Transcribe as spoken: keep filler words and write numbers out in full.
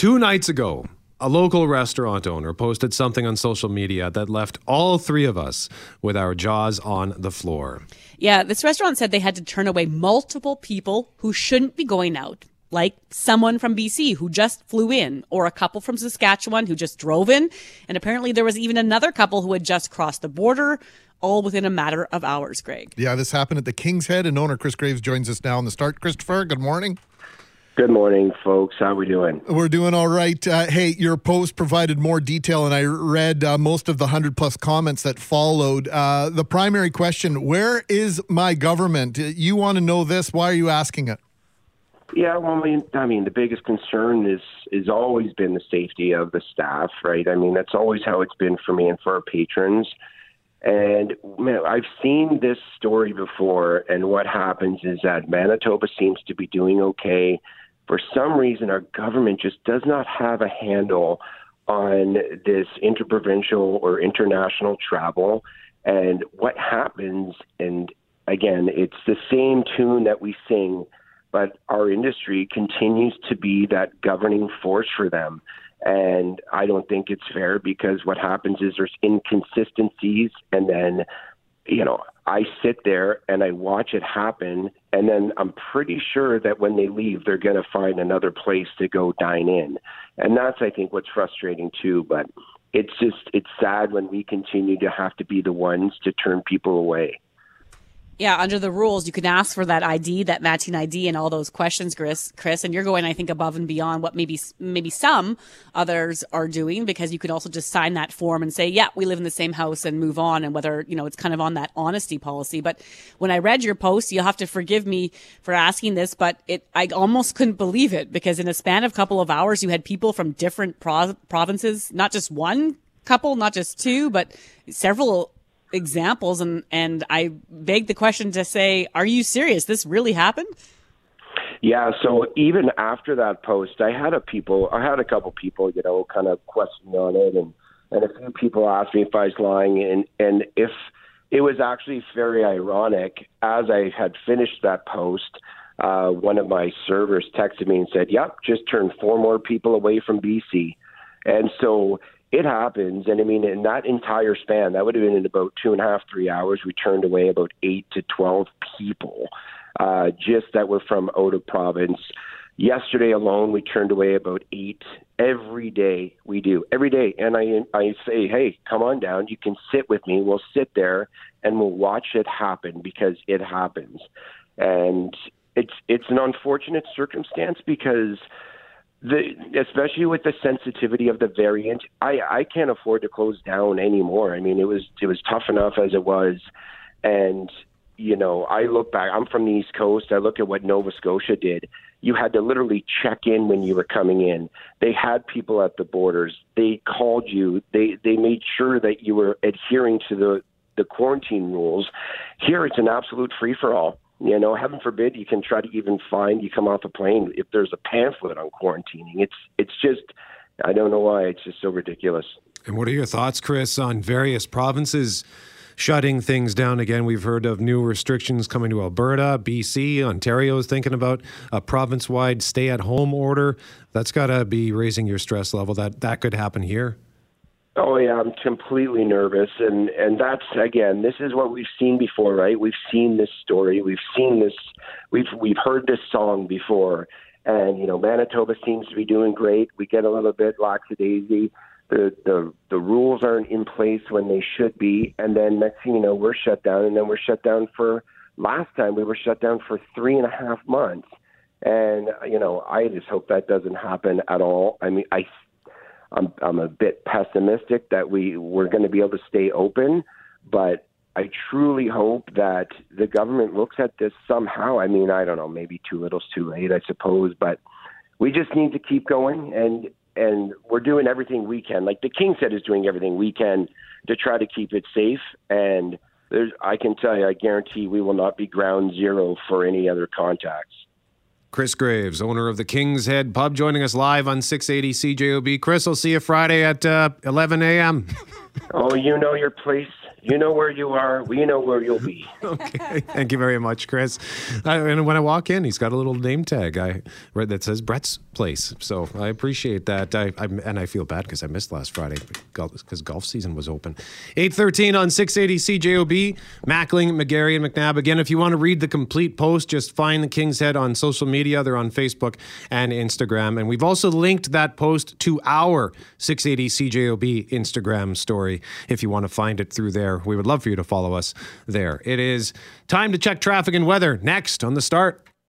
Two nights ago, a local restaurant owner posted something on social media that left all three of us with our jaws on the floor. Yeah, this restaurant said they had to turn away multiple people who shouldn't be going out, like someone from B C who just flew in, or a couple from Saskatchewan who just drove in. And apparently there was even another couple who had just crossed the border, all within a matter of hours, Greg. Yeah, this happened at the King's Head, and owner Chris Graves joins us now on The Start. Christopher, good morning. Good morning, folks. How are we doing? We're doing all right. Uh, hey, your post provided more detail, and I read uh, most of the one hundred plus comments that followed. Uh, the primary question, where is my government? You want to know this. Why are you asking it? Yeah, well, I mean, the biggest concern is is always been the safety of the staff, right? I mean, that's always how it's been for me and for our patrons. And man, I've seen this story before, and what happens is that Manitoba seems to be doing okay. For some reason, our government just does not have a handle on this interprovincial or international travel and what happens. And again, it's the same tune that we sing, but our industry continues to be that governing force for them. And I don't think it's fair, because what happens is there's inconsistencies, and then, you know, I sit there and I watch it happen, and then I'm pretty sure that when they leave, they're going to find another place to go dine in. And that's, I think, what's frustrating too. But it's just, it's sad when we continue to have to be the ones to turn people away. Yeah, under the rules, you can ask for that I D, that matching I D, and all those questions, Chris. Chris, and you're going, I think, above and beyond what maybe maybe some others are doing, because you could also just sign that form and say, yeah, we live in the same house, and move on. And whether, you know, it's kind of on that honesty policy. But when I read your post, you'll have to forgive me for asking this, but it I almost couldn't believe it, because in a span of a couple of hours, you had people from different pro- provinces, not just one couple, not just two, but several examples, and and I beg the question to say, are you serious? This really happened? Yeah, so even after that post, I had a people, I had a couple people, you know, kind of questioning on it, and and a few people asked me if I was lying, and and if it was actually very ironic. As I had finished that post, uh, one of my servers texted me and said, "Yep, just turned four more people away from B C," and so. It happens, and I mean, in that entire span, that would have been in about two and a half, three hours, we turned away about eight to twelve people, uh, just that were from out of province. Yesterday alone, we turned away about eight. Every day we do, every day. And I, I say, hey, come on down. You can sit with me. We'll sit there, and we'll watch it happen, because it happens. And it's it's an unfortunate circumstance, because The, especially with the sensitivity of the variant, I, I can't afford to close down anymore. I mean, it was it was tough enough as it was. And, you know, I look back, I'm from the East Coast. I look at what Nova Scotia did. You had to literally check in when you were coming in. They had people at the borders. They called you. They, they made sure that you were adhering to the, the quarantine rules. Here, it's an absolute free-for-all. You know, heaven forbid, you can try to even find, you come off a plane, if there's a pamphlet on quarantining. It's it's just, I don't know why, it's just so ridiculous. And what are your thoughts, Chris, on various provinces shutting things down again? We've heard of new restrictions coming to Alberta, B C, Ontario is thinking about a province-wide stay-at-home order. That's got to be raising your stress level. That, that could happen here. Oh, yeah, I'm completely nervous. And, and that's, again, this is what we've seen before, right? We've seen this story. We've seen this. We've we've heard this song before. And, you know, Manitoba seems to be doing great. We get a little bit lackadaisy. The, the, the rules aren't in place when they should be. And then next thing you know, we're shut down. And then we're shut down for, last time we were shut down for three and a half months. And, you know, I just hope that doesn't happen at all. I mean, I I'm, I'm a bit pessimistic that we, we're going to be able to stay open, but I truly hope that the government looks at this somehow. I mean, I don't know, maybe too little's too late, I suppose, but we just need to keep going, and and we're doing everything we can. Like the King said, is doing everything we can to try to keep it safe, and there's, I can tell you, I guarantee we will not be ground zero for any other contacts. Chris Graves, owner of the King's Head Pub, joining us live on six eighty C J O B. Chris, I'll see you Friday at uh, eleven a.m. Oh, you know your place. You know where you are. We know where you'll be. Okay. Thank you very much, Chris. I, and when I walk in, he's got a little name tag I read that says Brett's Place. So I appreciate that. I, I and I feel bad because I missed last Friday because golf season was open. eight thirteen on six eighty C J O B, Mackling, McGarry, and McNabb. Again, if you want to read the complete post, just find the King's Head on social media. They're on Facebook and Instagram. And we've also linked that post to our six eighty C J O B Instagram story if you want to find it through there. We would love for you to follow us there. It is time to check traffic and weather next on The Start.